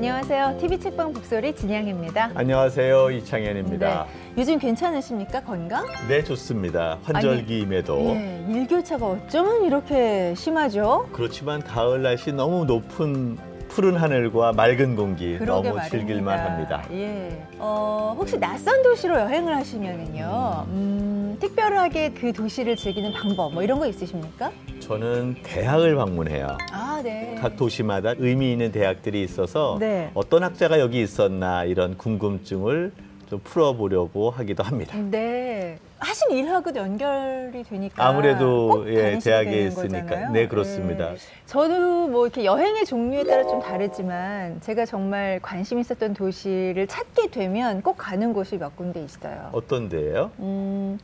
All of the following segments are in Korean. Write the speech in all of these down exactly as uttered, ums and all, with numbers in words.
안녕하세요. 티비책방 북소리 진양입니다. 안녕하세요. 이창현입니다. 네. 요즘 괜찮으십니까? 건강? 네, 좋습니다. 환절기임에도. 아니, 예, 일교차가 어쩌면 이렇게 심하죠? 그렇지만 가을 날씨 너무 높은 푸른 하늘과 맑은 공기 너무 말입니다. 즐길만 합니다. 예. 어, 혹시 낯선 도시로 여행을 하시면은요. 음, 특별하게 그 도시를 즐기는 방법 뭐 이런 거 있으십니까? 저는 대학을 방문해요. 아, 네. 각 도시마다 의미 있는 대학들이 있어서 네. 어떤 학자가 여기 있었나 이런 궁금증을 좀 풀어보려고 하기도 합니다. 네. 하신 일하고도 연결이 되니까 아무래도 예, 대학에 있으니까 거잖아요. 네, 그렇습니다. 네. 저도 뭐 이렇게 여행의 종류에 따라 좀 다르지만 제가 정말 관심 있었던 도시를 찾게 되면 꼭 가는 곳이 몇 군데 있어요. 어떤 데예요? 음,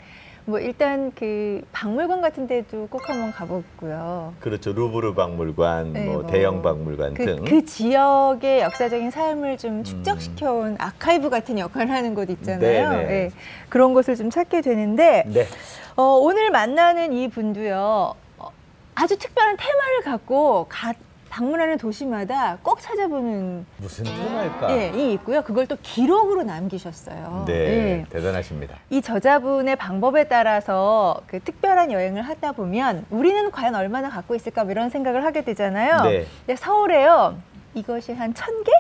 뭐 일단 그 박물관 같은 데도 꼭 한번 가보고요. 그렇죠. 루브르 박물관, 네, 뭐, 뭐 대영 박물관 그, 등. 그 지역의 역사적인 삶을 좀 축적시켜온 음. 아카이브 같은 역할을 하는 곳 있잖아요. 네, 그런 곳을 좀 찾게 되는데 네. 어, 오늘 만나는 이 분도요. 어, 아주 특별한 테마를 갖고 가, 방문하는 도시마다 꼭 찾아보는 무슨 테마일까? 예, 이 있고요. 그걸 또 기록으로 남기셨어요. 네, 예. 대단하십니다. 이 저자분의 방법에 따라서 그 특별한 여행을 하다 보면 우리는 과연 얼마나 갖고 있을까 이런 생각을 하게 되잖아요. 네. 근데 서울에요. 이것이 한 천 개?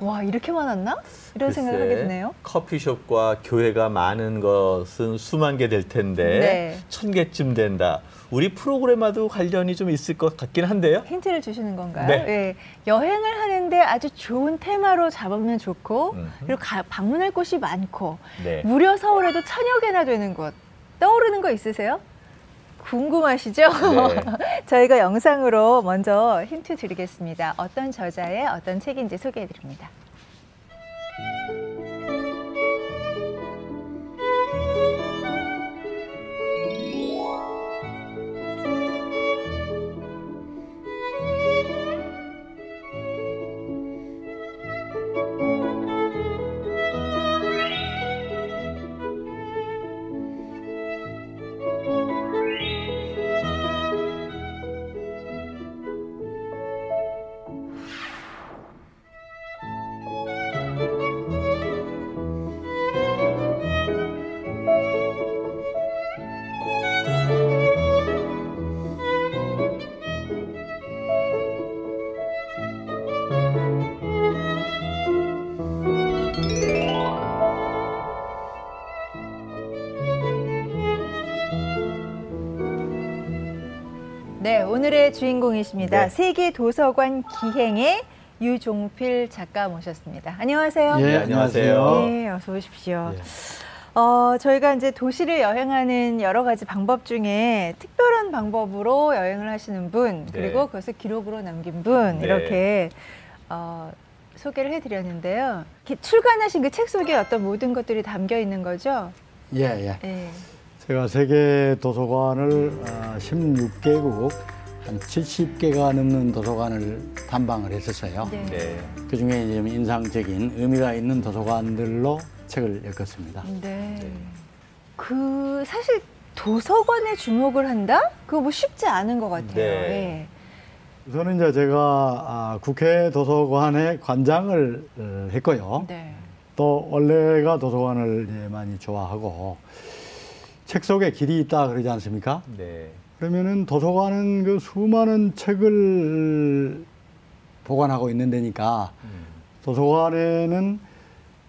와, 이렇게 많았나? 이런 생각을 하게 되네요. 커피숍과 교회가 많은 것은 수만 개 될 텐데 네. 천 개쯤 된다. 우리 프로그램과도 관련이 좀 있을 것 같긴 한데요. 힌트를 주시는 건가요? 네. 네. 여행을 하는데 아주 좋은 테마로 잡으면 좋고 음흠. 그리고 가, 방문할 곳이 많고 네. 무려 서울에도 천여 개나 되는 곳. 떠오르는 거 있으세요? 궁금하시죠? 네. 저희가 영상으로 먼저 힌트 드리겠습니다. 어떤 저자의 어떤 책인지 소개해드립니다. 오늘의 주인공이십니다. 네. 세계도서관 기행의 유종필 작가 모셨습니다. 안녕하세요. 예, 안녕하세요. 예, 어서 오십시오. 예. 어, 저희가 이제 도시를 여행하는 여러 가지 방법 중에 특별한 방법으로 여행을 하시는 분, 그리고 네. 그것을 기록으로 남긴 분, 네. 이렇게 어, 소개를 해드렸는데요. 출간하신 그 책 속에 어떤 모든 것들이 담겨 있는 거죠? 예, 예. 예. 제가 세계도서관을 어, 십육 개국, 한 칠십 개가 넘는 도서관을 탐방을 했었어요. 네. 네. 그중에 이제 인상적인 의미가 있는 도서관들로 책을 엮었습니다. 네. 네. 그 사실 도서관에 주목을 한다? 그거 뭐 쉽지 않은 것 같아요. 네. 네. 우선은 이제 제가 국회 도서관의 관장을 했고요. 네. 또 원래가 도서관을 많이 좋아하고 책 속에 길이 있다 그러지 않습니까? 네. 그러면은 도서관은 그 수많은 책을 보관하고 있는 데니까 음. 도서관에는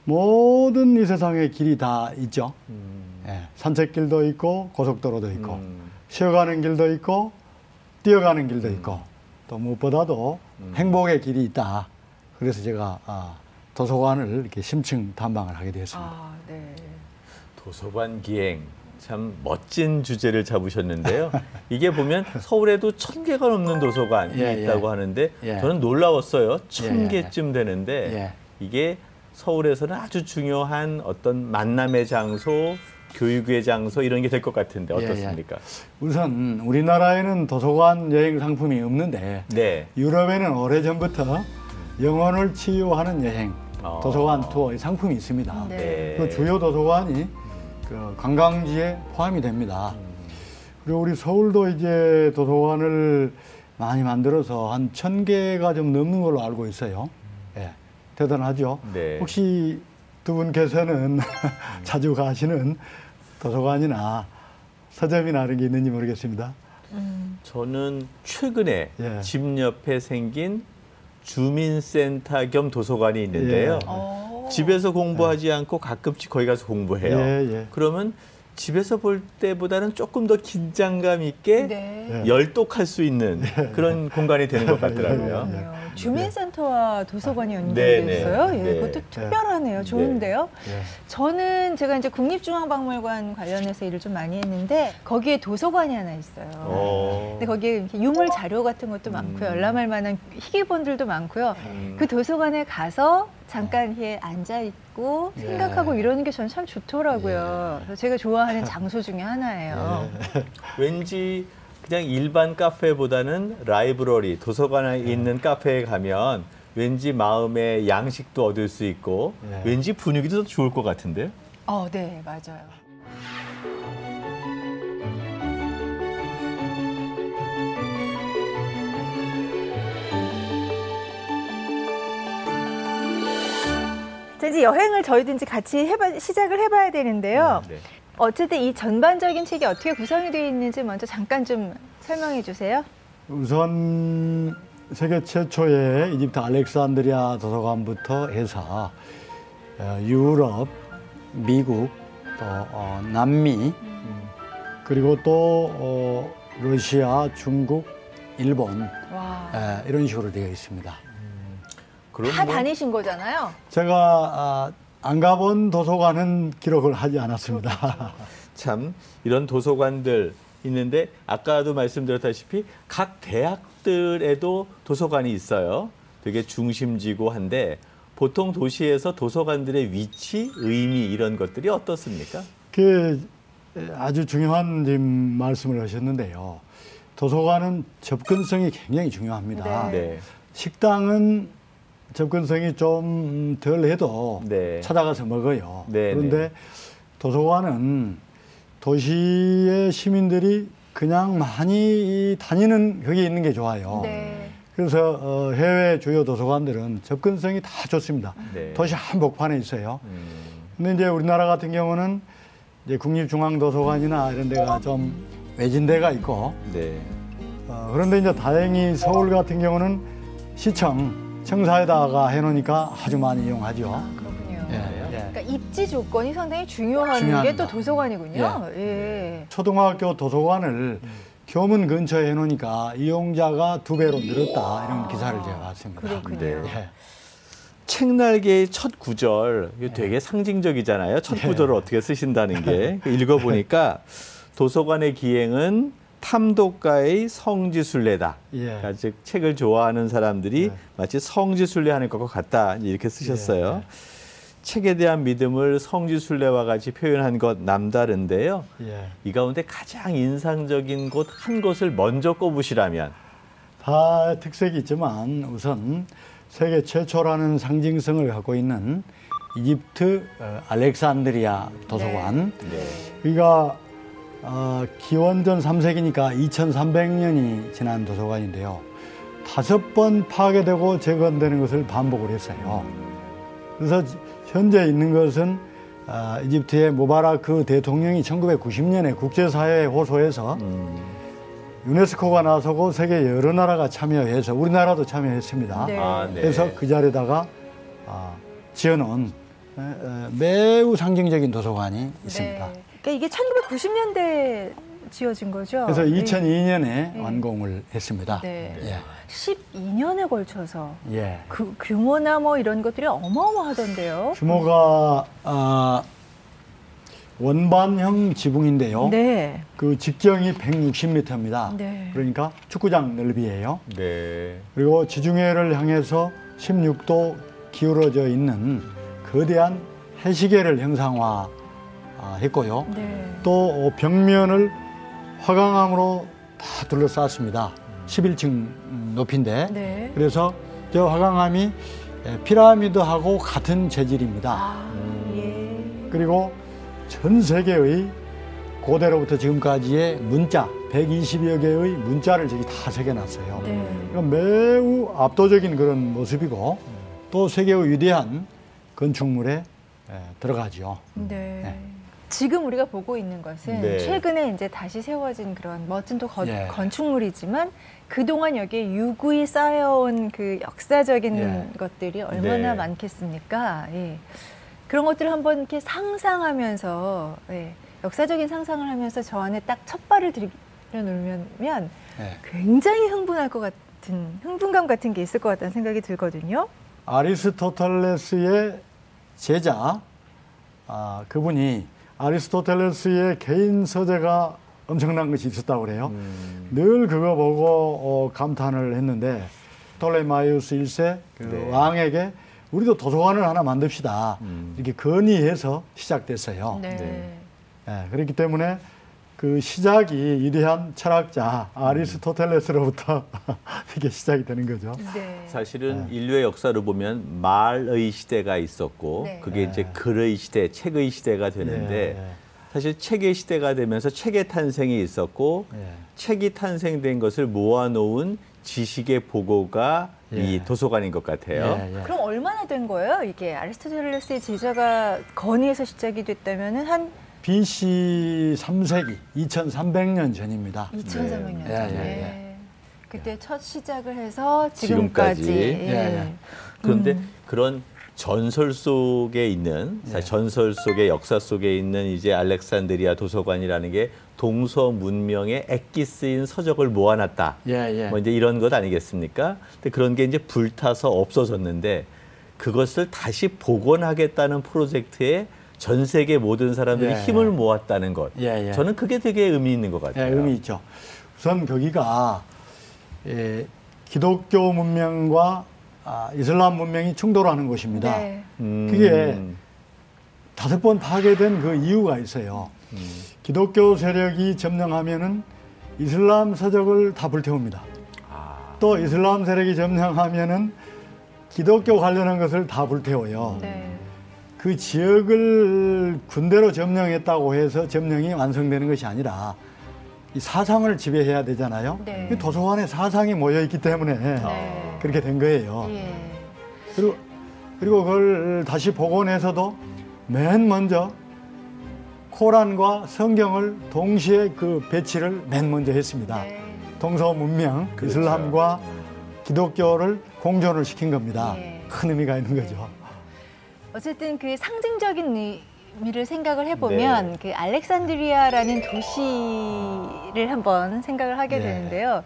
모든 이 세상의 길이 다 있죠. 음. 예, 산책길도 있고 고속도로도 있고 음. 쉬어가는 길도 있고 뛰어가는 길도 있고 음. 또 무엇보다도 음. 행복의 길이 있다. 그래서 제가 아, 도서관을 이렇게 심층 탐방을 하게 되었습니다. 아, 네. 도서관 기행. 참 멋진 주제를 잡으셨는데요. 이게 보면 서울에도 천 개가 넘는 도서관이 예, 있다고 예. 하는데 예. 저는 놀라웠어요. 천 예, 개쯤 되는데 예. 이게 서울에서는 아주 중요한 어떤 만남의 장소, 교육의 장소 이런 게 될 것 같은데 어떻습니까? 예, 예. 우선 우리나라에는 도서관 여행 상품이 없는데 네. 유럽에는 오래전부터 영혼을 치유하는 여행, 어. 도서관 투어 상품이 있습니다. 네. 그 주요 도서관이 그 관광지에 포함이 됩니다. 그리고 우리 서울도 이제 도서관을 많이 만들어서 한 천 개가 좀 넘는 걸로 알고 있어요. 예, 대단하죠. 네. 혹시 두 분께서는 자주 가시는 도서관이나 서점이나 이런 게 있는지 모르겠습니다. 음. 저는 최근에 예. 집 옆에 생긴 주민센터 겸 도서관이 있는데요. 예. 집에서 공부하지 예. 않고 가끔씩 거기 가서 공부해요. 예, 예. 그러면 집에서 볼 때보다는 조금 더 긴장감 있게 네. 열독할 수 있는 그런 공간이 되는 것 같더라고요. 네. 주민센터와 도서관이 연결되어 네. 있어요. 네. 예, 그것도 특별하네요. 좋은데요. 네. 저는 제가 이제 국립중앙박물관 관련해서 일을 좀 많이 했는데 거기에 도서관이 하나 있어요. 오. 근데 거기에 유물 자료 같은 것도 많고요. 열람할 만한 희귀본들도 많고요. 음. 그 도서관에 가서 잠깐 이렇게 앉아있고 생각하고 예. 이러는 게 저는 참 좋더라고요. 예. 그래서 제가 좋아하는 장소 중에 하나예요. 예. 왠지 그냥 일반 카페보다는 라이브러리, 도서관에 예. 있는 카페에 가면 왠지 마음의 양식도 얻을 수 있고 예. 왠지 분위기도 더 좋을 것 같은데요? 어, 네, 맞아요. 자, 이제 여행을 저희도 이제 같이 해봐, 시작을 해봐야 되는데요. 네, 네. 어쨌든 이 전반적인 책이 어떻게 구성이 되어 있는지 먼저 잠깐 좀 설명해 주세요. 우선 세계 최초의 이집트 알렉산드리아 도서관부터 해서 유럽, 미국, 또 어, 남미, 그리고 또 어, 러시아, 중국, 일본 에, 이런 식으로 되어 있습니다. 다 뭐 다니신 거잖아요. 제가 안 가본 도서관은 기록을 하지 않았습니다. 참 이런 도서관들 있는데 아까도 말씀드렸다시피 각 대학들에도 도서관이 있어요. 되게 중심지고 한데 보통 도시에서 도서관들의 위치, 의미 이런 것들이 어떻습니까? 그 아주 중요한 지금 말씀을 하셨는데요. 도서관은 접근성이 굉장히 중요합니다. 네. 식당은 접근성이 좀 덜 해도 네. 찾아가서 먹어요. 네, 그런데 네. 도서관은 도시의 시민들이 그냥 많이 다니는 거기에 있는 게 좋아요. 네. 그래서 해외 주요 도서관들은 접근성이 다 좋습니다. 네. 도시 한복판에 있어요. 음. 근데 이제 우리나라 같은 경우는 이제 국립중앙도서관이나 이런 데가 좀 외진 데가 있고 네. 어, 그런데 이제 다행히 서울 같은 경우는 시청 청사에다가 해놓으니까 아주 많이 이용하죠. 아, 그렇군요. 예, 예. 그러니까 입지 조건이 상당히 중요한 게 또 도서관이군요. 예. 예. 초등학교 도서관을 음. 교문 근처에 해놓으니까 이용자가 두 배로 늘었다 이런 기사를 제가 봤습니다. 그렇군요. 네. 예. 책날개의 첫 구절, 이게 되게 상징적이잖아요. 첫 구절을 예. 어떻게 쓰신다는 게. 읽어보니까 도서관의 기행은 탐독가의 성지순례다. 예. 그러니까 즉 책을 좋아하는 사람들이 예. 마치 성지순례하는 것과 같다. 이렇게 쓰셨어요. 예. 책에 대한 믿음을 성지순례와 같이 표현한 것 남다른데요. 예. 이 가운데 가장 인상적인 곳 한 곳을 먼저 꼽으시라면? 다 특색이 있지만 우선 세계 최초라는 상징성을 갖고 있는 이집트 알렉산드리아 도서관. 네. 우리가 어, 기원전 삼 세기니까 이천삼백 년이 지난 도서관인데요. 다섯 번 파괴되고 재건되는 것을 반복을 했어요. 그래서 현재 있는 것은 어, 이집트의 무바라크 대통령이 천구백구십 년에 국제사회에 호소해서 음. 유네스코가 나서고 세계 여러 나라가 참여해서 우리나라도 참여했습니다. 네. 아, 네. 그래서 그 자리에다가 어, 지어놓은 에, 에, 매우 상징적인 도서관이 있습니다. 네. 이게 천구백구십 년대에 지어진 거죠? 그래서 이천이 년에 네. 완공을 했습니다. 네. 예. 십이 년에 걸쳐서 예. 그 규모나 뭐 이런 것들이 어마어마하던데요? 규모가 어, 원반형 지붕인데요. 네. 그 직경이 백육십 미터입니다. 네. 그러니까 축구장 넓이에요. 네. 그리고 지중해를 향해서 십육 도 기울어져 있는 거대한 해시계를 형상화 했고요. 네. 또 벽면을 화강암으로 다 둘러쌌습니다. 십일 층 높이인데 네. 그래서 저 화강암이 피라미드하고 같은 재질입니다. 아, 예. 그리고 전 세계의 고대로부터 지금까지의 문자 백이십여 개의 문자를 저기 다 새겨놨어요. 네. 매우 압도적인 그런 모습이고 또 세계의 위대한 건축물에 들어가죠. 네. 네. 지금 우리가 보고 있는 것은 네. 최근에 이제 다시 세워진 그런 멋진 또 거, 예. 건축물이지만 그동안 여기에 유구히 쌓여온 그 역사적인 예. 것들이 얼마나 네. 많겠습니까? 예. 그런 것들을 한번 이렇게 상상하면서 예. 역사적인 상상을 하면서 저 안에 딱 첫 발을 들여 놓으면 예. 굉장히 흥분할 것 같은 흥분감 같은 게 있을 것 같다는 생각이 들거든요. 아리스토텔레스의 제자 아, 그분이 아리스토텔레스의 개인 서재가 엄청난 것이 있었다고 그래요. 음. 늘 그거 보고 어, 감탄을 했는데 톨레마이오스 일 세 그 네. 왕에게 우리도 도서관을 하나 만듭시다. 음. 이렇게 건의해서 시작됐어요. 네. 네. 네, 그렇기 때문에 그 시작이 위대한 철학자 아리스토텔레스로부터 이게 시작이 되는 거죠. 네. 사실은 네. 인류의 역사를 보면 말의 시대가 있었고 네. 그게 네. 이제 글의 시대, 책의 시대가 되는데 네. 사실 책의 시대가 되면서 책의 탄생이 있었고 네. 책이 탄생된 것을 모아놓은 지식의 보고가 예. 이 도서관인 것 같아요. 예, 예. 그럼 얼마나 된 거예요? 이게 아리스토텔레스의 제자가 건의해서 시작이 됐다면은 한 비씨 삼 세기 이천삼백 년 전입니다. 이천삼백 년 네. 전. 예, 예, 예. 그때 예. 첫 시작을 해서 지금까지. 지금까지. 예. 예. 그런데 음. 그런 전설 속에 있는 예. 전설 속의 역사 속에 있는 이제 알렉산드리아 도서관이라는 게 동서 문명의 액기 쓰인 서적을 모아놨다. 예, 예. 뭐 이제 이런 것 아니겠습니까? 근데 그런 게 이제 불타서 없어졌는데 그것을 다시 복원하겠다는 프로젝트에. 전 세계 모든 사람들이 예, 힘을 예. 모았다는 것. 예, 예. 저는 그게 되게 의미 있는 것 같아요. 예, 의미 있죠. 우선 거기가 예, 기독교 문명과 아, 이슬람 문명이 충돌하는 곳입니다. 네. 음. 그게 다섯 번 파괴된 그 이유가 있어요. 음. 기독교 세력이 점령하면은 이슬람 서적을 다 불태웁니다. 아. 또 이슬람 세력이 점령하면은 기독교 관련한 것을 다 불태워요. 네. 그 지역을 군대로 점령했다고 해서 점령이 완성되는 것이 아니라 이 사상을 지배해야 되잖아요. 네. 도서관에 사상이 모여있기 때문에 네. 그렇게 된 거예요. 예. 그리고, 그리고 그걸 다시 복원해서도 맨 먼저 코란과 성경을 동시에 그 배치를 맨 먼저 했습니다. 네. 동서 문명, 그렇죠. 이슬람과 기독교를 공존을 시킨 겁니다. 예. 큰 의미가 있는 거죠. 어쨌든 그 상징적인 의미를 생각을 해보면 네. 그 알렉산드리아라는 도시를 한번 생각을 하게 네. 되는데요.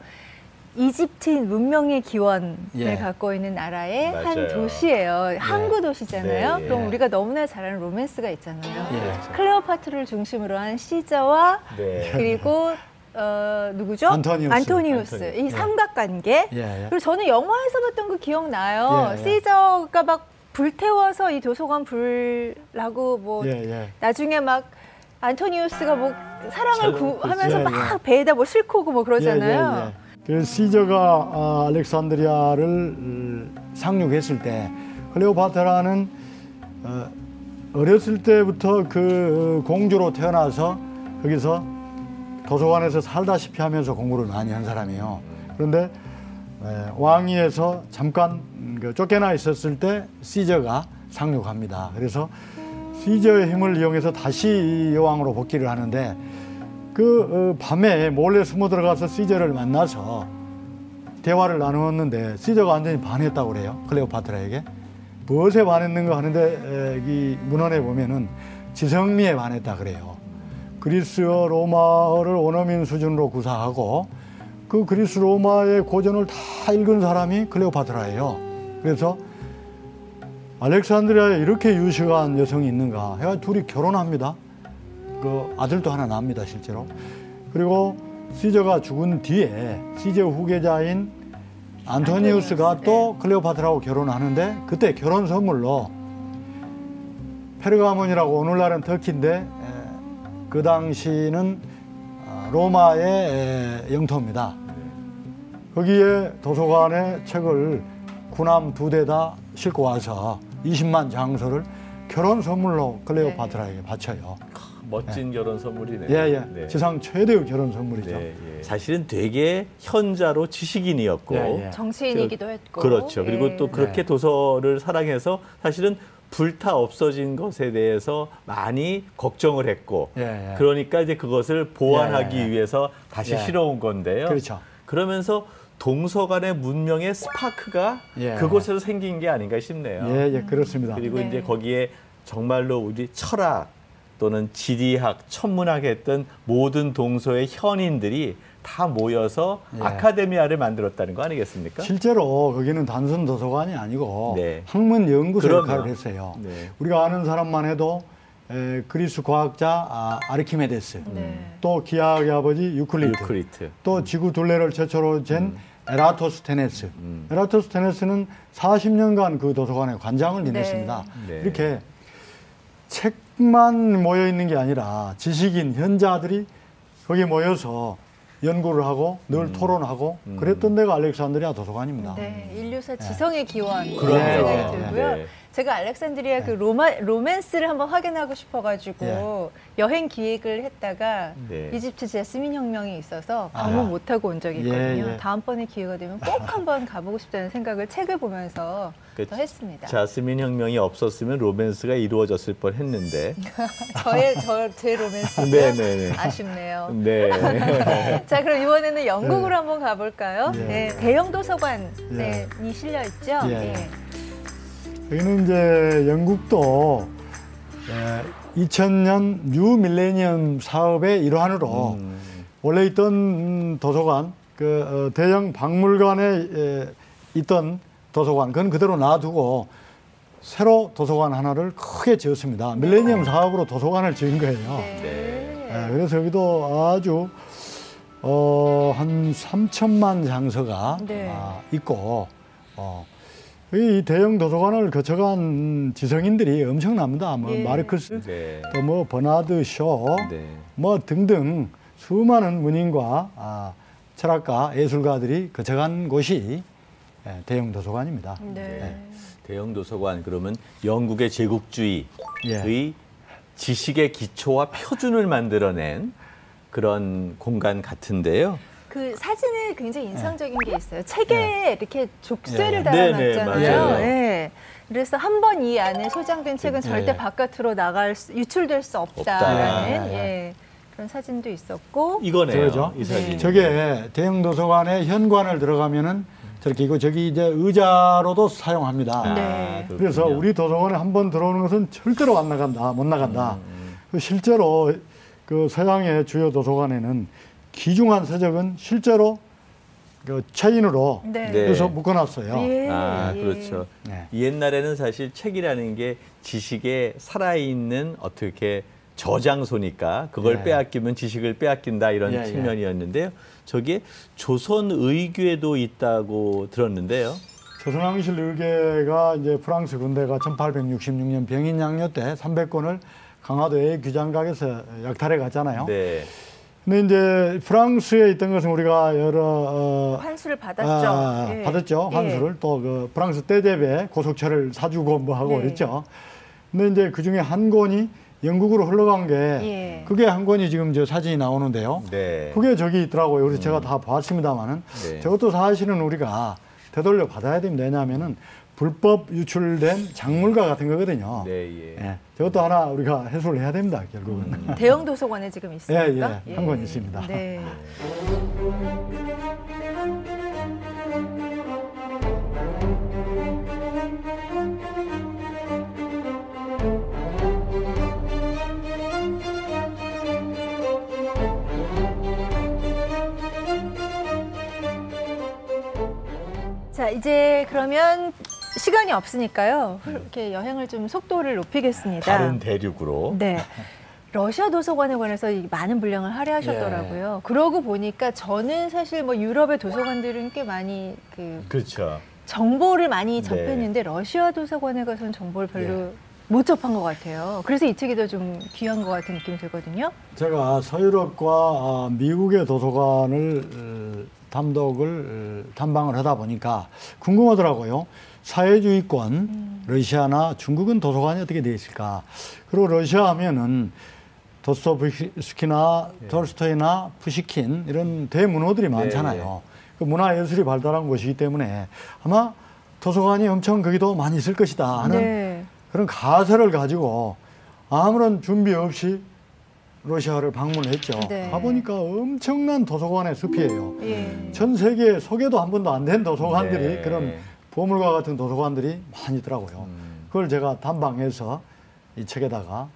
이집트인 문명의 기원을 예. 갖고 있는 나라의 맞아요. 한 도시예요. 예. 항구 도시잖아요. 네, 예. 그럼 우리가 너무나 잘 아는 로맨스가 있잖아요. 예. 클레오파트라를 중심으로 한 시저와 네. 그리고 어, 누구죠? 안토니우스. 안토니우스. 안토니우스. 이 삼각관계. 예. 그리고 저는 영화에서 봤던 거 기억나요. 예. 시저가 막 불태워서 이 도서관 불라고 뭐 예, 예. 나중에 막 안토니우스가 뭐 사랑을 구하면서 예, 막 예. 배에다 뭐 실고고 뭐 그러잖아요. 예, 예, 예. 그 시저가 아, 알렉산드리아를 상륙했을 때 클레오파트라는 어, 어렸을 때부터 그 공주로 태어나서 거기서 도서관에서 살다시피 하면서 공부를 많이 한 사람이에요. 그런데 예, 왕위에서 잠깐 그 쫓겨나 있었을 때 시저가 상륙합니다. 그래서 시저의 힘을 이용해서 다시 여왕으로 복귀를 하는데 그 밤에 몰래 숨어 들어가서 시저를 만나서 대화를 나누었는데 시저가 완전히 반했다고 그래요. 클레오파트라에게. 무엇에 반했는가 하는데 이 문헌에 보면은 지성미에 반했다 그래요. 그리스어 로마어를 원어민 수준으로 구사하고 그 그리스 로마의 고전을 다 읽은 사람이 클레오파트라예요. 그래서 알렉산드리아에 이렇게 유식한 여성이 있는가 해가 둘이 결혼합니다. 그 아들도 하나 납니다, 실제로. 그리고 시저가 죽은 뒤에 시저 후계자인 안토니우스가 안토니우스, 또 네. 클레오파트라하고 결혼하는데 그때 결혼 선물로 페르가몬이라고 오늘날은 터키인데 그 당시는 로마의 영토입니다. 거기에 도서관에 책을 군함 두 대 다 싣고 와서 이십만 장서를 결혼 선물로 클레오파트라에게 바쳐요. 멋진 네. 결혼 선물이네요. 예, 예. 네. 지상 최대의 결혼 선물이죠. 네, 예. 사실은 되게 현자로 지식인이었고 예, 예. 정치인이기도 저, 했고 그렇죠. 예. 그리고 또 그렇게 예. 도서를 사랑해서 사실은 불타 없어진 것에 대해서 많이 걱정을 했고 예, 예. 그러니까 이제 그것을 보완하기 예, 예. 위해서 다시 예. 실어온 건데요. 그렇죠. 그러면서 동서간의 문명의 스파크가 예. 그곳에서 생긴 게 아닌가 싶네요. 예, 예, 그렇습니다. 그리고 네. 이제 거기에 정말로 우리 철학 또는 지리학, 천문학 했던 모든 동서의 현인들이 다 모여서 예. 아카데미아를 만들었다는 거 아니겠습니까? 실제로 거기는 단순 도서관이 아니고 네. 학문 연구소 그럼요. 역할을 했어요. 네. 우리가 아는 사람만 해도 에, 그리스 과학자 아, 아르키메데스, 네. 또 기하학의 아버지 유클리드, 유클리드. 또 지구 둘레를 최초로 잰 음. 에라토스테네스. 음. 에라토스테네스는 사십 년간 그 도서관의 관장을 지냈습니다. 네. 네. 이렇게 책만 모여 있는 게 아니라 지식인, 현자들이 거기 모여서 연구를 하고 늘 음. 토론하고 그랬던 데가 알렉산드리아 도서관입니다. 네, 인류사 지성의 네. 기원 그런 생각이 들고요. 네. 제가 알렉산드리아 네. 그 로마, 로맨스를 한번 확인하고 싶어가지고 네. 여행 기획을 했다가 네. 이집트 제스민 혁명이 있어서 방문 아. 못하고 온 적이 있거든요. 예, 예. 다음번에 기회가 되면 꼭 한번 가보고 싶다는 생각을 책을 보면서 그, 또 했습니다. 제스민 혁명이 없었으면 로맨스가 이루어졌을 뻔했는데 저의 저, 제 로맨스가 네, 네, 네. 아쉽네요. 네. 자, 그럼 이번에는 영국으로 네. 한번 가볼까요? 네. 네. 대영도서관이 네. 네. 실려 있죠. 네. 네. 여기는 이제 영국도 이천 년 뉴 밀레니엄 사업의 일환으로 음. 원래 있던 도서관, 그 대형 박물관에 있던 도서관, 그건 그대로 놔두고 새로 도서관 하나를 크게 지었습니다. 밀레니엄 사업으로 도서관을 지은 거예요. 네. 그래서 여기도 아주 어, 한 삼천만 장서가 네. 있고 어, 이 대형 도서관을 거쳐간 지성인들이 엄청납니다. 뭐 예. 마르크스, 네. 또 뭐 버나드 쇼, 네. 뭐 등등 수많은 문인과 아, 철학가, 예술가들이 거쳐간 곳이 대형 도서관입니다. 네. 네. 대형 도서관 그러면 영국의 제국주의의 예. 지식의 기초와 표준을 만들어낸 그런 공간 같은데요. 그 사진에 굉장히 인상적인 네. 게 있어요. 책에 네. 이렇게 족쇄를 네. 달아놨잖아요. 네. 네. 그래서 한 번 이 안에 소장된 책은 네. 절대 바깥으로 나갈 수, 유출될 수 없다라는 없다. 예. 그런 사진도 있었고 이거네요. 이 사진. 네. 저게 대형 도서관의 현관을 들어가면은 저렇게 이거 저기 이제 의자로도 사용합니다. 네. 아, 그래서 우리 도서관에 한 번 들어오는 것은 절대로 안 나간다, 못 나간다. 음, 음. 실제로 그 서양의 주요 도서관에는 기중한 서적은 실제로 그 체인으로 해서 네. 묶어놨어요. 예. 아, 그렇죠. 네. 옛날에는 사실 책이라는 게 지식에 살아있는 어떻게 저장소니까 그걸 예. 빼앗기면 지식을 빼앗긴다 이런 예, 측면이었는데요. 예. 저게 조선의궤도 있다고 들었는데요. 조선왕실의궤가 이제 프랑스 군대가 천팔백육십육 년 병인양요 때 삼백 권을 강화도의 규장각에서 약탈해 갔잖아요. 네. 근데 이제 프랑스에 있던 것은 우리가 여러 어, 환수를 받았죠. 아, 네. 받았죠. 환수를 네. 또 그 프랑스 떼제베 고속철을 사주고 뭐 하고 네. 그랬죠. 근데 이제 그 중에 한 권이 영국으로 흘러간 게 네. 그게 한 권이 지금 저 사진이 나오는데요. 네. 그게 저기 있더라고요. 그래서 음. 제가 다 봤습니다만은 네. 저것도 사실은 우리가 되돌려 받아야 됩니다. 왜냐하면은 불법 유출된 작물과 같은 거거든요. 네, 예. 예. 저것도 하나 우리가 해소를 해야 됩니다, 결국은. 음. 대형 도서관에 지금 있습니까? 예, 예. 한 권 예. 있습니다. 네. 자, 이제 그러면 시간이 없으니까요. 이렇게 여행을 좀 속도를 높이겠습니다. 다른 대륙으로. 네. 러시아 도서관에 관해서 많은 분량을 할애하셨더라고요. 예. 그러고 보니까 저는 사실 뭐 유럽의 도서관들은 꽤 많이 그 그렇죠. 정보를 많이 접했는데 네. 러시아 도서관에 가서는 정보를 별로 예. 못 접한 것 같아요. 그래서 이 책이 더 좀 귀한 것 같은 느낌이 들거든요. 제가 서유럽과 미국의 도서관을 담독을 탐방을 하다 보니까 궁금하더라고요. 사회주의권, 음. 러시아나 중국은 도서관이 어떻게 되어 있을까? 그리고 러시아 하면은 도스토옙스키나 예. 톨스토이나 푸시킨 이런 대문호들이 많잖아요. 예, 예. 그 문화예술이 발달한 곳이기 때문에 아마 도서관이 엄청 거기도 많이 있을 것이다 하는 네. 그런 가설을 가지고 아무런 준비 없이 러시아를 방문했죠. 네. 가보니까 엄청난 도서관의 숲이에요. 예. 전 세계에 소개도 한 번도 안 된 도서관들이 네. 그런 보물과 같은 도서관들이 많이 있더라고요. 음. 그걸 제가 단방에서 이 책에다가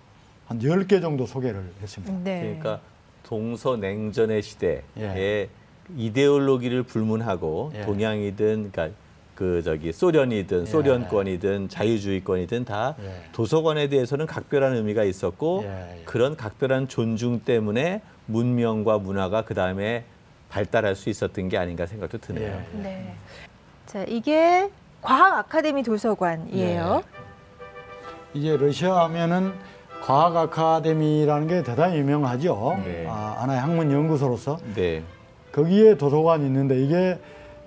한 열 개 정도 소개를 했습니다. 네. 그러니까 동서냉전의 시대에 예. 이데올로기를 불문하고 예. 동양이든 그러니까 그 저기 소련이든 예. 소련권이든 자유주의권이든 다 예. 도서관에 대해서는 각별한 의미가 있었고 예. 그런 각별한 존중 때문에 문명과 문화가 그다음에 발달할 수 있었던 게 아닌가 생각도 드네요. 예. 네. 자, 이게 과학 아카데미 도서관이에요. 예. 이제 러시아 하면은 과학 아카데미라는 게 대단히 유명하죠. 네. 아, 하나의 학문 연구소로서. 네. 거기에 도서관이 있는데 이게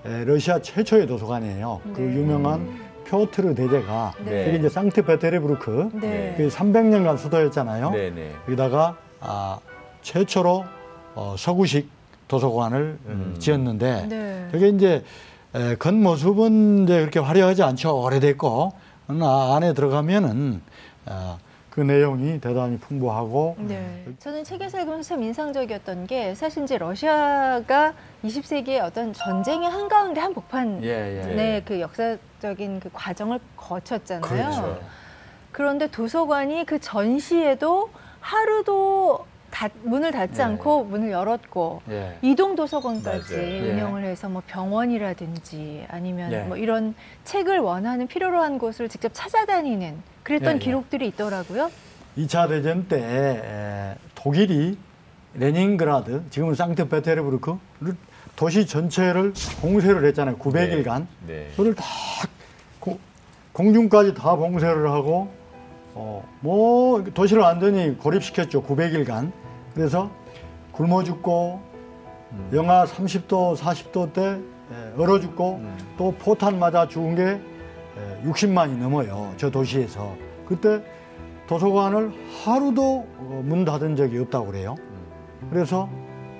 러시아 최초의 도서관이에요. 네. 그 유명한 표트르 대제가 네. 이게 이제 상트페테르부르크 네. 그 삼백 년간 수도였잖아요. 네, 네. 여기다가 아, 최초로 어, 서구식 도서관을 음. 지었는데 네. 그게 이제 에, 겉모습은 이제 그렇게 화려하지 않죠. 오래됐고 안에 들어가면은 어, 그 내용이 대단히 풍부하고. 네. 저는 책에서 읽으면서 참 인상적이었던 게 사실 이제 러시아가 이십 세기의 어떤 전쟁의 한가운데 한복판의 예, 예. 그 역사적인 그 과정을 거쳤잖아요. 그렇죠. 그런데 도서관이 그 전시에도 하루도 다, 문을 닫지 예. 않고 문을 열었고 예. 이동 도서관까지 예. 운영을 해서 뭐 병원이라든지 아니면 예. 뭐 이런 책을 원하는 필요로 한 곳을 직접 찾아다니는. 그랬던 예, 예. 기록들이 있더라고요. 이 차 대전 때 독일이 레닌그라드, 지금은 상트페테르부르크 도시 전체를 봉쇄를 했잖아요. 구백 일간. 네, 네. 그걸 다 고, 공중까지 다 봉쇄를 하고 어, 뭐 도시를 완전히 고립시켰죠. 구백 일간. 그래서 굶어 죽고 음. 영하 삼십 도, 사십 도 때 얼어 죽고 음. 또 포탄 맞아 죽은 게 육십만이 넘어요. 저 도시에서. 그때 도서관을 하루도 문 닫은 적이 없다고 그래요. 그래서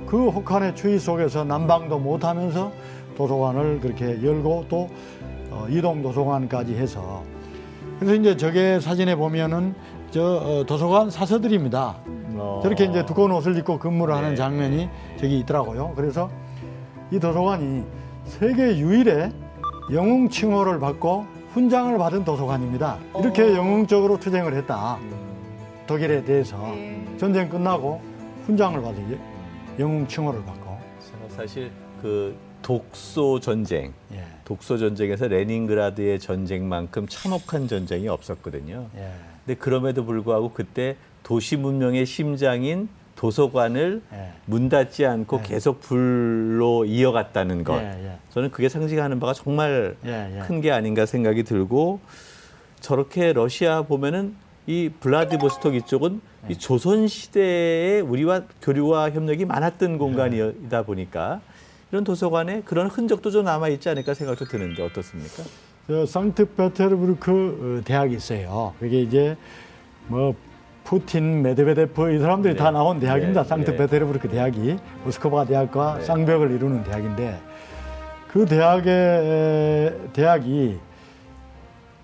그 혹한의 추위 속에서 난방도 못하면서 도서관을 그렇게 열고 또 이동 도서관까지 해서. 그래서 이제 저게 사진에 보면은 저 도서관 사서들입니다. 어. 저렇게 이제 두꺼운 옷을 입고 근무를 하는 네. 장면이 저기 있더라고요. 그래서 이 도서관이 세계 유일의 영웅 칭호를 받고 훈장을 받은 도서관입니다. 이렇게 오. 영웅적으로 투쟁을 했다. 독일에 대해서 예. 전쟁 끝나고 훈장을 받은 영웅 칭호를 받고. 사실 그 독소 전쟁, 예. 독소 전쟁에서 레닌그라드의 전쟁만큼 참혹한 전쟁이 없었거든요. 예. 근데 그럼에도 불구하고 그때 도시 문명의 심장인 도서관을 예. 문 닫지 않고 예. 계속 불로 이어갔다는 것. 예, 예. 저는 그게 상징하는 바가 정말 예, 예. 큰 게 아닌가 생각이 들고 저렇게 러시아 보면은 이 블라디보스톡 이쪽은 예. 이 조선시대에 우리와 교류와 협력이 많았던 공간이다 보니까 이런 도서관에 그런 흔적도 좀 남아있지 않을까 생각도 드는데 어떻습니까? 저 상트페테르부르크 대학이 있어요. 그게 이제 뭐 푸틴, 메드베데프 이 사람들이 네. 다 나온 대학입니다. 네. 상트페테르부르크 대학이 모스크바 대학과 네. 쌍벽을 이루는 대학인데 그 대학의 대학이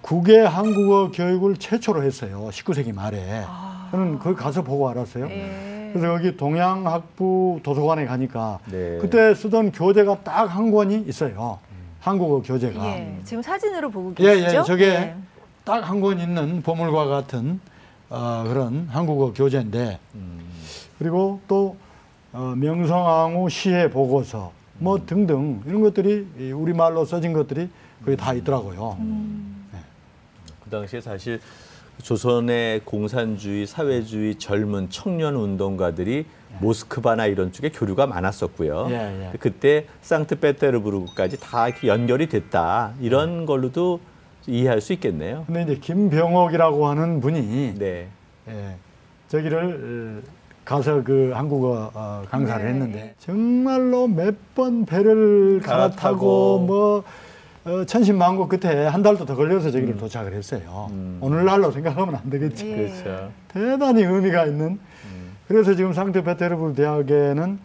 국외 한국어 교육을 최초로 했어요. 십구 세기 말에. 아. 저는 거기 가서 보고 알았어요. 네. 그래서 여기 동양학부 도서관에 가니까 네. 그때 쓰던 교재가 딱 한 권이 있어요. 한국어 교재가. 예. 지금 사진으로 보고 계시죠? 예, 예. 저게 예. 딱 한 권 있는 보물과 같은 어, 그런 한국어 교재인데 음. 그리고 또 어, 명성황후 시해 보고서 뭐 음. 등등 이런 것들이 우리말로 써진 것들이 거기 다 있더라고요. 음. 네. 그 당시에 사실 조선의 공산주의, 사회주의 젊은 청년 운동가들이 예. 모스크바나 이런 쪽에 교류가 많았었고요. 예, 예. 그때 상트페테르부르크까지 다 연결이 됐다 이런 예. 걸로도 이해할 수 있겠네요. 근데 이제 김병옥이라고 하는 분이 네. 예, 저기를 가서 그 한국어 강사를 네. 했는데 정말로 몇 번 배를 갈아타고, 갈아타고 뭐 어, 천신만고 끝에 한 달도 더 걸려서 저기를 음. 도착을 했어요. 음. 오늘날로 생각하면 안 되겠지. 예. 그렇죠. 대단히 의미가 있는. 음. 그래서 지금 상트페테르부르크 대학에는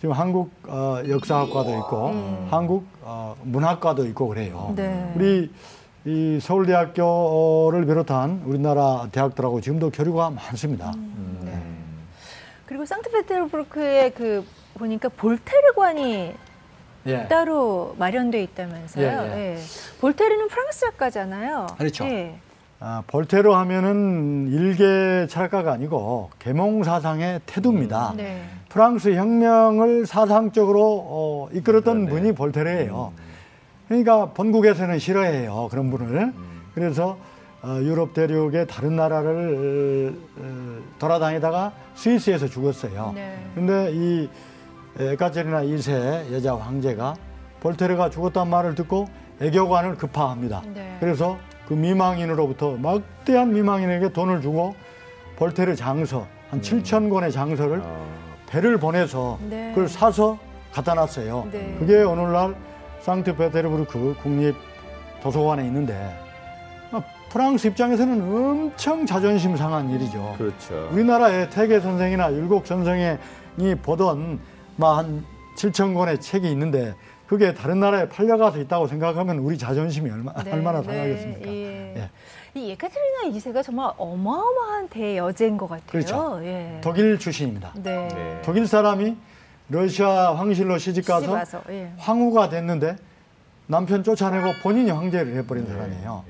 지금 한국 어, 역사학과도 있고 음. 한국 어, 문학과도 있고 그래요. 네. 우리 이 서울대학교를 비롯한 우리나라 대학들하고 지금도 교류가 많습니다. 음. 네. 그리고 상트페테르부르크에 그 보니까 볼테르관이 예. 따로 마련돼 있다면서요. 예, 예. 예. 볼테르는 프랑스 작가잖아요. 그렇죠. 예. 아, 볼테르 하면은 일개 철학가가 아니고 계몽 사상의 태두입니다. 음, 네. 프랑스 혁명을 사상적으로 어, 이끌었던 네. 분이 볼테르예요. 음. 그러니까 본국에서는 싫어해요, 그런 분을. 음. 그래서 어, 유럽 대륙의 다른 나라를 어, 돌아다니다가 스위스에서 죽었어요. 그런데 네. 이 예카테리나 이 세 여자 황제가 볼테르가 죽었단 말을 듣고 애교관을 급파합니다. 네. 그래서 그 미망인으로부터 막대한 미망인에게 돈을 주고 볼테르 장서, 한 음. 칠천 권의 장서를 아. 배를 보내서 네. 그걸 사서 갖다 놨어요. 네. 그게 오늘날 상트페테르부르크 국립도서관에 있는데 프랑스 입장에서는 엄청 자존심 상한 일이죠. 그렇죠. 우리나라의 태계 선생이나 율곡 선생이 보던 한 칠천 권의 책이 있는데 그게 다른 나라에 팔려가서 있다고 생각하면 우리 자존심이 얼마, 네, 얼마나 상하겠습니까? 네, 예. 예. 이 예카테리나 이 세가 정말 어마어마한 대여제인 것 같아요. 그렇죠. 예. 독일 출신입니다. 네. 네. 독일 사람이 러시아 황실로 시집가서 시집 예. 황후가 됐는데 남편 쫓아내고 본인이 황제를 해버린 네. 사람이에요.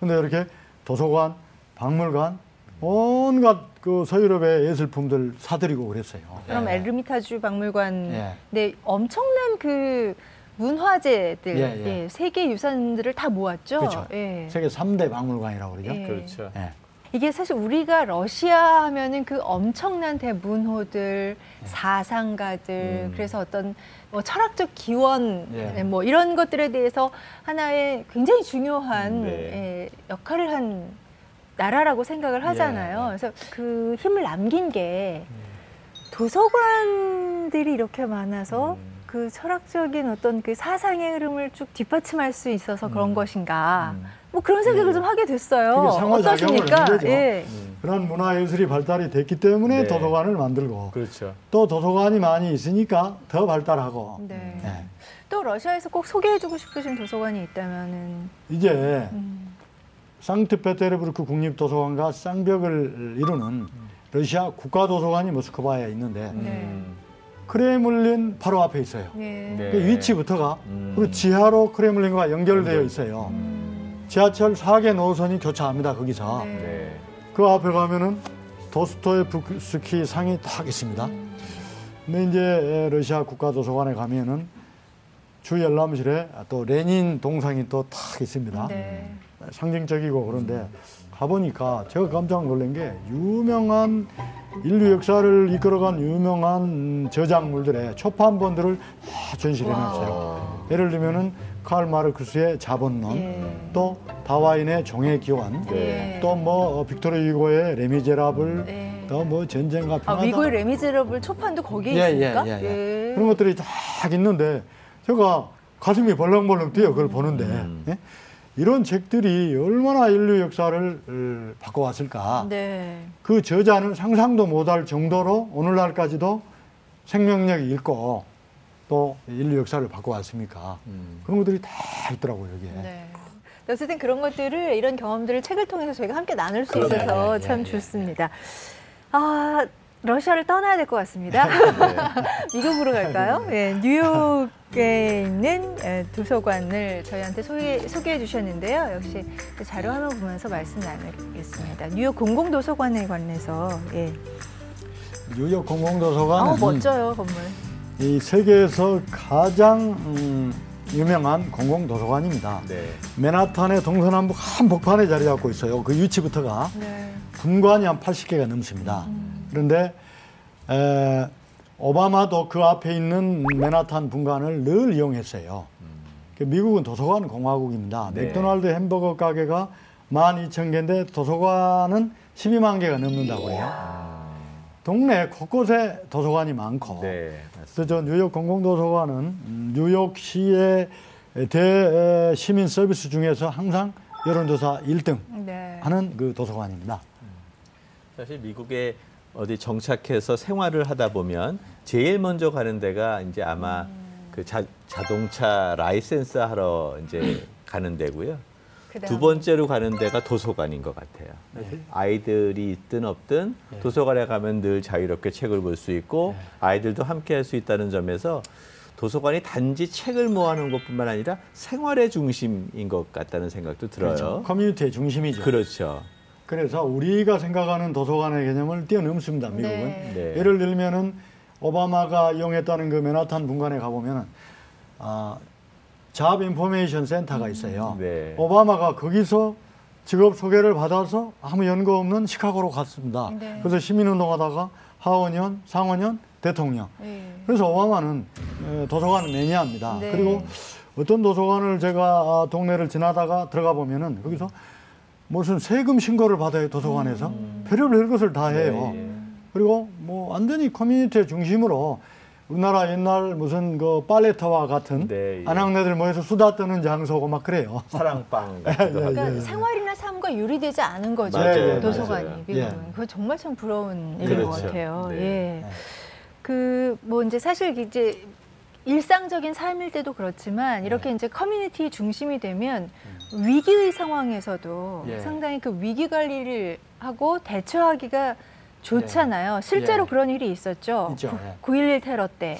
그런데 예. 이렇게 도서관, 박물관, 온갖 그 서유럽의 예술품들 사들이고 그랬어요. 그럼 예. 엘르미타주 박물관, 예. 네 엄청난 그 문화재들, 예, 예. 예, 세계 유산들을 다 모았죠. 그렇죠. 예. 세계 삼 대 박물관이라고 그러죠. 예. 그렇죠. 예. 이게 사실 우리가 러시아 하면은 그 엄청난 대문호들, 예. 사상가들, 음. 그래서 어떤 뭐 철학적 기원, 예. 뭐 이런 것들에 대해서 하나의 굉장히 중요한 네. 예, 역할을 한. 나라라고 생각을 하잖아요. 예, 예. 그래서 그 힘을 남긴 게 도서관들이 이렇게 많아서 음. 그 철학적인 어떤 그 사상의 흐름을 쭉 뒷받침할 수 있어서 그런 음. 것인가. 음. 뭐 그런 생각을 예. 좀 하게 됐어요. 어떠십니까? 예. 음. 그런 문화예술이 발달이 됐기 때문에 네. 도서관을 만들고 그렇죠. 또 도서관이 많이 있으니까 더 발달하고 네. 예. 또 러시아에서 꼭 소개해주고 싶으신 도서관이 있다면은 이제 음. 상트페테르부르크 국립도서관과 쌍벽을 이루는 러시아 국가도서관이 모스크바에 있는데 네. 크레믈린 바로 앞에 있어요. 네. 네. 그 위치부터가 음. 그리고 지하로 크레믈린과 연결되어 있어요. 음. 지하철 네 개 노선이 교차합니다. 거기서 네. 그 앞에 가면은 도스토옙스키 상이 딱 있습니다. 근데 이제 러시아 국가도서관에 가면은 주 열람실에 또 레닌 동상이 또 딱 있습니다. 네. 상징적이고 그런데 가보니까 제가 깜짝 놀란 게 유명한 인류 역사를 이끌어간 유명한 저작물들의 초판본들을 다 전시해놨어요. 예를 들면은 칼 마르크스의 자본론, 예. 또 다와인의 종의 기원, 예. 또 뭐 빅토르 휴고의 레미제라블, 예. 또 뭐 전쟁과 평화. 아, 미국의 레미제라블 초판도 거기에 예, 있습니까? 예, 예, 예. 예. 그런 것들이 다 있는데 제가 가슴이 벌렁벌렁 뛰어 그걸 보는데. 음. 예? 이런 책들이 얼마나 인류 역사를 바꿔왔을까. 네. 그 저자는 상상도 못할 정도로 오늘날까지도 생명력이 있고 또 인류 역사를 바꿔왔으니까 음. 그런 것들이 다 있더라고요. 여기에. 네. 어쨌든 그런 것들을 이런 경험들을 책을 통해서 저희가 함께 나눌 수 그러네. 있어서 참 예, 예. 좋습니다. 아, 러시아를 떠나야 될 것 같습니다. 네. 미국으로 갈까요? 네, 뉴욕. 에 있는 도서관을 저희한테 소개, 소개해 주셨는데요. 역시 그 자료 화면 보면서 말씀 나누겠습니다. 뉴욕 공공도서관에 관해서 예. 뉴욕 공공도서관은 아, 멋져요 건물. 이 세계에서 가장 음, 유명한 공공도서관입니다. 네. 맨하탄의 동서남북 한복판에 자리 잡고 있어요. 그 위치부터가 네. 분관이 한 팔십 개가 넘습니다. 음. 그런데 에, 오바마도 그 앞에 있는 맨하탄 분관을 늘 이용했어요. 미국은 도서관 공화국입니다. 네. 맥도날드 햄버거 가게가 만 이천 개인데 도서관은 십이만 개가 넘는다고 해요. 와. 동네 곳곳에 도서관이 많고 네. 그래서 저 뉴욕 공공도서관은 뉴욕시의 대시민 서비스 중에서 항상 여론조사 일 등 네. 하는 그 도서관입니다. 사실 미국의 어디 정착해서 생활을 하다 보면 제일 먼저 가는 데가 이제 아마 음. 그 자, 자동차 라이센스 하러 이제 가는 데고요. 두 번째로 가는 데가 도서관인 것 같아요. 네. 아이들이 있든 없든 네. 도서관에 가면 늘 자유롭게 책을 볼 수 있고 네. 아이들도 함께 할 수 있다는 점에서 도서관이 단지 책을 모아놓은 것뿐만 아니라 생활의 중심인 것 같다는 생각도 들어요. 그렇죠. 커뮤니티의 중심이죠. 그렇죠. 그래서 우리가 생각하는 도서관의 개념을 뛰어넘습니다, 미국은. 네. 네. 예를 들면은 오바마가 이용했다는 그 맨하탄 분관에 가보면은 아, 잡 인포메이션 센터가 있어요. 네. 오바마가 거기서 직업 소개를 받아서 아무 연고 없는 시카고로 갔습니다. 네. 그래서 시민운동하다가 하원의원, 상원의원, 대통령. 네. 그래서 오바마는 도서관 매니아입니다. 네. 그리고 어떤 도서관을 제가 동네를 지나다가 들어가 보면은 거기서 무슨 세금 신고를 받아요, 도서관에서. 음. 별의별 것을 다 해요. 네. 그리고 뭐 완전히 커뮤니티 중심으로 우리나라 옛날 무슨 그 팔레타와 같은 네, 예. 아낙네들 모여서 수다 떠는 장소고 막 그래요. 사랑방. 네, 그러니까 네, 생활이나 삶과 유리되지 않은 거죠. 맞아요, 도서관이. 맞아요. 예. 그거 정말 참 부러운 일인 그렇죠. 것 같아요. 네. 예. 그 뭐 이제 사실 이제 일상적인 삶일 때도 그렇지만 이렇게 네. 이제 커뮤니티 중심이 되면 위기의 상황에서도 예. 상당히 그 위기 관리를 하고 대처하기가 좋잖아요. 네. 실제로 예. 그런 일이 있었죠. 있죠. 구 일일 테러 때.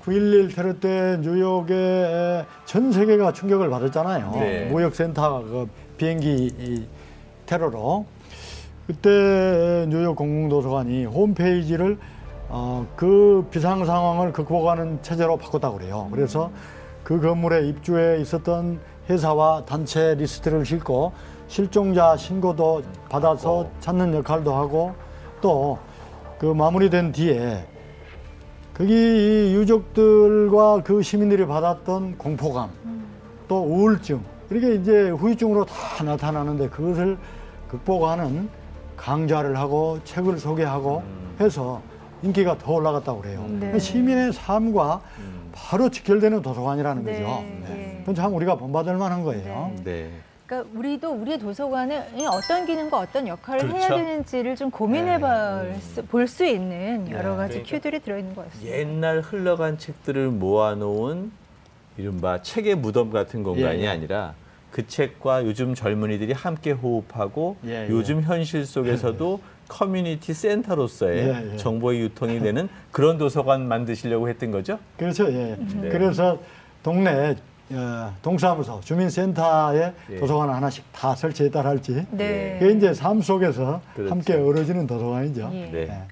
구 일일 테러 때 뉴욕에 전 세계가 충격을 받았잖아요. 네. 무역센터 그 비행기 테러로. 그때 뉴욕 공공도서관이 홈페이지를 어, 그 비상 상황을 극복하는 체제로 바꿨다고 그래요. 그래서 그 건물에 입주해 있었던 회사와 단체 리스트를 싣고 실종자 신고도 받아서 찾는 역할도 하고 또 그 마무리된 뒤에 거기 유족들과 그 시민들이 받았던 공포감 또 우울증 이렇게 이제 후유증으로 다 나타나는데 그것을 극복하는 강좌를 하고 책을 소개하고 해서 인기가 더 올라갔다고 그래요. 네. 시민의 삶과 바로 직결되는 도서관이라는 네. 거죠. 네. 그건 참 우리가 본받을 만한 거예요. 네. 네. 그러니까 우리도 우리의 도서관에 어떤 기능과 어떤 역할을 그렇죠. 해야 되는지를 좀 고민해볼 네. 볼 수 있는 여러 가지 네. 그러니까 큐들이 들어있는 것 같습니다. 옛날 흘러간 책들을 모아놓은 이른바 책의 무덤 같은 공간이 예. 아니라 그 책과 요즘 젊은이들이 함께 호흡하고 예. 요즘 현실 속에서도 예. 커뮤니티 센터로서의 예. 정보의 유통이 되는 그런 도서관 만드시려고 했던 거죠? 그렇죠. 예. 네. 그래서 동네 동사무소, 주민센터에 예. 도서관 하나씩 다 설치했다랄지 네. 그게 이제 삶 속에서 그렇죠. 함께 어우러지는 도서관이죠. 예. 네. 네.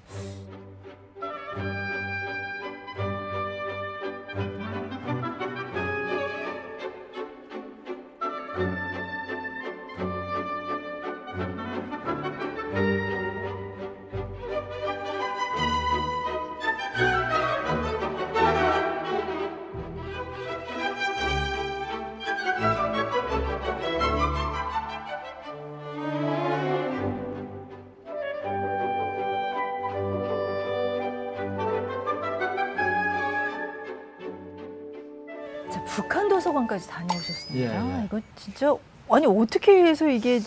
도서관까지 다녀오셨습니다. 예, 예. 이거 진짜 아니 어떻게 해서 이게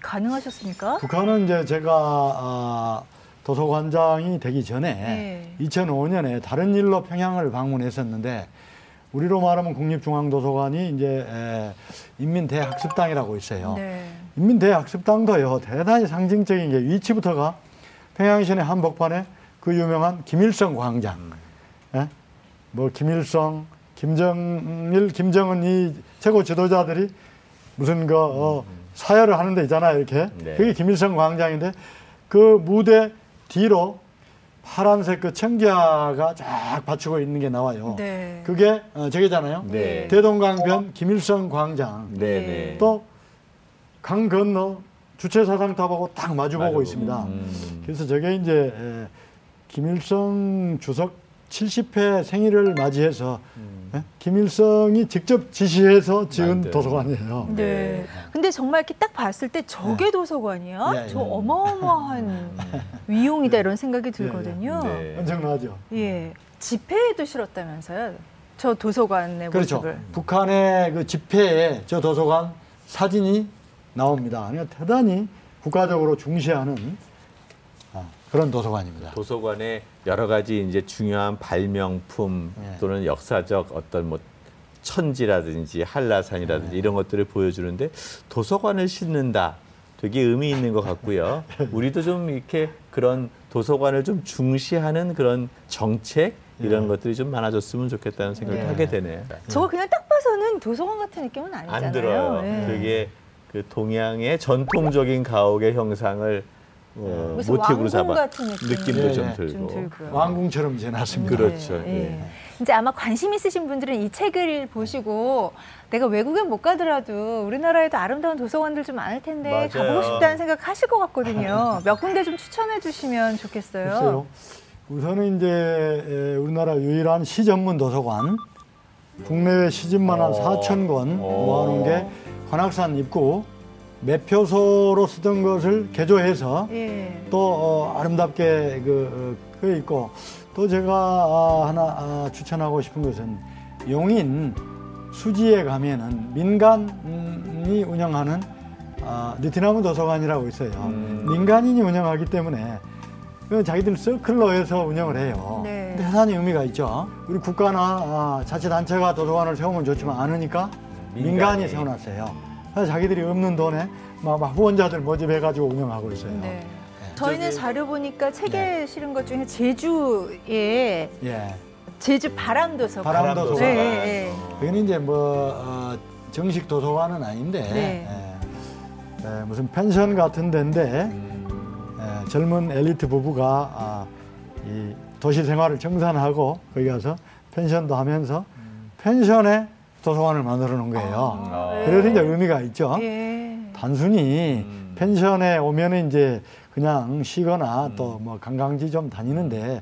가능하셨습니까? 북한은 이제 제가 아, 도서관장이 되기 전에 예. 이천오 년에 다른 일로 평양을 방문했었는데 우리로 말하면 국립중앙도서관이 이제 에, 인민대학습당이라고 있어요. 네. 인민대학습당도요 대단히 상징적인 게 위치부터가 평양시내 한복판에 그 유명한 김일성광장, 음. 예? 뭐 김일성 김정일, 김정은 이 최고 지도자들이 무슨 그 어, 사열을 하는 데 있잖아요, 이렇게. 네. 그게 김일성 광장인데 그 무대 뒤로 파란색 그 청자가 쫙 받치고 있는 게 나와요. 네. 그게 어, 저기잖아요. 네. 대동강변 김일성 광장. 네. 또 강 건너 주체사상탑하고 딱 마주보고 있습니다. 음. 그래서 저게 이제 에, 김일성 주석 칠십 회 생일을 맞이해서 음. 예? 김일성이 직접 지시해서 지은 네. 도서관이에요. 네. 네. 근데 정말 이렇게 딱 봤을 때 저게 네. 도서관이야? 네. 저 어마어마한 위용이다 이런 생각이 들거든요. 네. 네. 엄청나죠. 예. 집회에도 실었다면서요? 저 도서관의 그렇죠. 모습을. 북한의 그 집회에 저 도서관 사진이 나옵니다. 그러니까 대단히 국가적으로 중시하는 그런 도서관입니다. 도서관에 여러 가지 이제 중요한 발명품 예. 또는 역사적 어떤 뭐 천지라든지 한라산이라든지 예. 이런 것들을 보여주는데 도서관을 싣는다. 되게 의미 있는 것 같고요. 우리도 좀 이렇게 그런 도서관을 좀 중시하는 그런 정책 이런 예. 것들이 좀 많아졌으면 좋겠다는 생각을 예. 하게 되네요. 저거 그냥 딱 봐서는 도서관 같은 느낌은 아니잖아요. 안 들어요. 예. 되게 그 동양의 전통적인 가옥의 형상을 어, 모티브로 잡아 느낌도 네, 좀 들고 좀 왕궁처럼 이제 났습니다. 네, 그렇죠. 네. 네. 이제 아마 관심 있으신 분들은 이 책을 보시고 내가 외국엔 못 가더라도 우리나라에도 아름다운 도서관들 좀 많을 텐데 맞아요. 가보고 싶다는 생각 하실 것 같거든요. 몇 군데 좀 추천해 주시면 좋겠어요. 글쎄요. 우선은 이제 우리나라 유일한 시 전문 도서관 국내외 시집만 한 사천 권 모아놓은 게 관악산 입구 매표소로 쓰던 것을 개조해서 예. 또 어, 아름답게 그, 그 있고 또 제가 하나 추천하고 싶은 것은 용인 수지에 가면은 민간이 운영하는 아, 느티나무 도서관이라고 있어요. 음. 민간인이 운영하기 때문에 자기들 서클로에서 운영을 해요. 네. 근데 대단히 의미가 있죠. 우리 국가나 아, 자치단체가 도서관을 세우면 좋지만 않으니까 민간이, 민간이 세워놨어요. 자기들이 없는 돈에 막 후원자들 모집해가지고 운영하고 있어요. 네. 네. 저희는 자료 보니까 책에 네. 실은 것 중에 제주에 예. 제주 바람도서관. 바람도서관. 네. 네. 그건 이제 뭐 어, 정식 도서관은 아닌데 네. 예. 예. 무슨 펜션 같은 데인데 예. 젊은 엘리트 부부가 아, 이 도시 생활을 청산하고 거기 가서 펜션도 하면서 펜션에 도서관을 만들어 놓은 거예요. 아, 그래서 네. 이제 의미가 있죠. 예. 단순히 음. 펜션에 오면은 이제 그냥 쉬거나 음. 또 뭐 관광지 좀 다니는데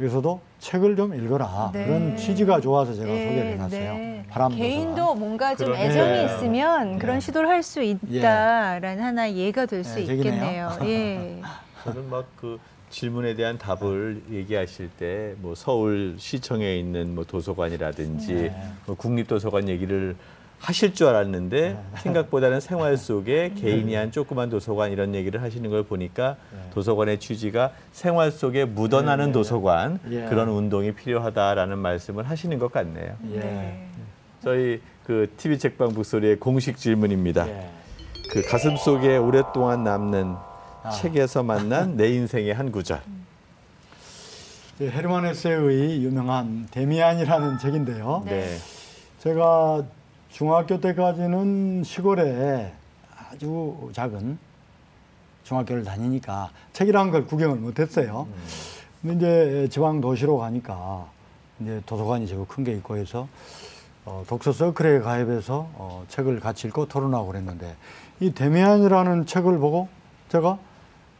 여기서도 책을 좀 읽어라. 네. 그런 취지가 좋아서 제가 네. 소개를 해놨어요. 네. 개인도 도서관. 뭔가 좀 그러네. 애정이 있으면 네. 그런 시도를 할 수 있다라는 예. 하나의 예가 될 수 예, 있겠네요. 예. 저는 막 그 질문에 대한 답을 얘기하실 때 뭐 서울시청에 있는 뭐 도서관이라든지 네. 뭐 국립도서관 얘기를 하실 줄 알았는데 네. 생각보다는 생활 속에 개인이 한 조그만 도서관 이런 얘기를 하시는 걸 보니까 네. 도서관의 취지가 생활 속에 묻어나는 네. 도서관 네. 그런 운동이 필요하다라는 말씀을 하시는 것 같네요. 네. 저희 그 티비책방 북소리의 공식 질문입니다. 네. 그 가슴 속에 오랫동안 남는 아. 책에서 만난 내 인생의 한 구절. 헤르만 헤세의 유명한 데미안이라는 책인데요. 네. 제가 중학교 때까지는 시골에 아주 작은 중학교를 다니니까 책이라는 걸 구경을 못했어요. 음. 근데 이제 지방 도시로 가니까 이제 도서관이 제법 큰 게 있고 해서 어, 독서 서클에 가입해서 어, 책을 같이 읽고 토론하고 그랬는데 이 데미안이라는 책을 보고 제가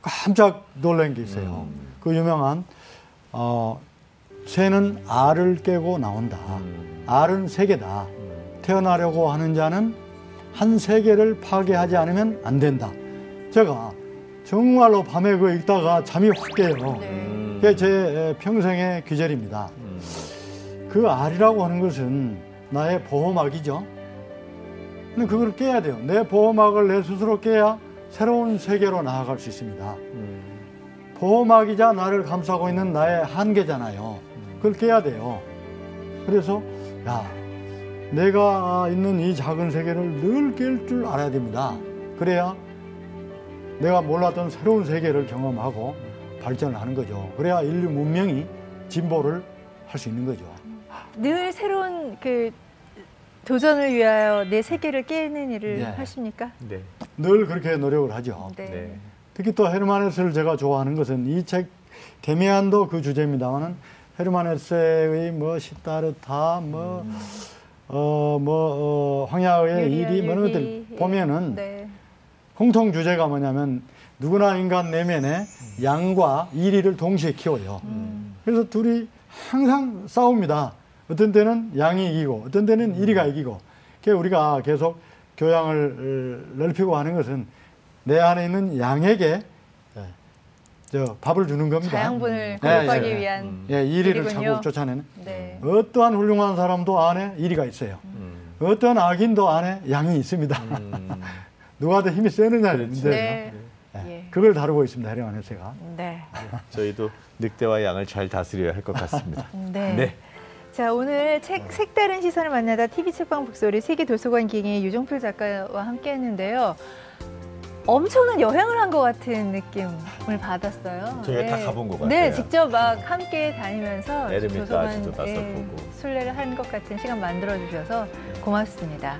깜짝 놀란 게 있어요. 음. 그 유명한 어, 새는 알을 깨고 나온다. 음. 알은 세계다. 음. 태어나려고 하는 자는 한 세계를 파괴하지 않으면 안 된다. 제가 정말로 밤에 그 읽다가 잠이 확 깨요. 음. 그게 제 평생의 귀절입니다. 음. 그 알이라고 하는 것은 나의 보호막이죠. 근데 그걸 깨야 돼요. 내 보호막을 내 스스로 깨야 새로운 세계로 나아갈 수 있습니다. 음. 보호막이자 나를 감싸고 있는 나의 한계잖아요. 음. 그걸 깨야 돼요. 그래서 야, 내가 있는 이 작은 세계를 늘 깰 줄 알아야 됩니다. 그래야 내가 몰랐던 새로운 세계를 경험하고 발전을 하는 거죠. 그래야 인류 문명이 진보를 할 수 있는 거죠. 늘 새로운 그 도전을 위하여 내 세계를 깨는 일을 네. 하십니까? 네. 늘 그렇게 노력을 하죠. 네. 네. 특히 또 헤르만 헤세를 제가 좋아하는 것은 이 책 데미안도 그 주제입니다만은 헤르만 헤세의 뭐 시다르타 뭐 어 뭐 어, 황야의 유리 뭐 이런 것들 보면은 네. 공통 주제가 뭐냐면 누구나 인간 내면에 양과 이리를 동시에 키워요. 음. 그래서 둘이 항상 싸웁니다. 어떤 때는 양이 이기고 어떤 때는 이리가 이기고 그러니까 우리가 계속 교양을 넓히고 하는 것은 내 안에 있는 양에게 저 밥을 주는 겁니다. 자양분을 공급하기 네, 예, 위한 예, 이리를 자꾸 쫓아내는 네. 어떠한 훌륭한 사람도 안에 이리가 있어요. 음. 어떠한 악인도 안에 양이 있습니다. 음. 누가 더 힘이 세느냐는 문제예요. 네. 네. 예. 그걸 다루고 있습니다. 해령한 회세가. 네. 저희도 늑대와 양을 잘 다스려야 할 것 같습니다. 네. 네. 자, 오늘 책 색다른 시선을 만나다 티비책방 북소리 세계도서관 기행의 유종필 작가와 함께했는데요. 엄청난 여행을 한 것 같은 느낌을 받았어요. 저희가 네. 다 가본 것 같아요. 네, 직접 막 함께 다니면서 도서관 네, 순례를 한 것 같은 시간 만들어주셔서 고맙습니다.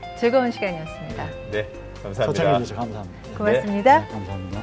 네. 즐거운 시간이었습니다. 네, 네. 감사합니다. 초청해주셔서 감사합니다. 고맙습니다. 네. 네, 감사합니다.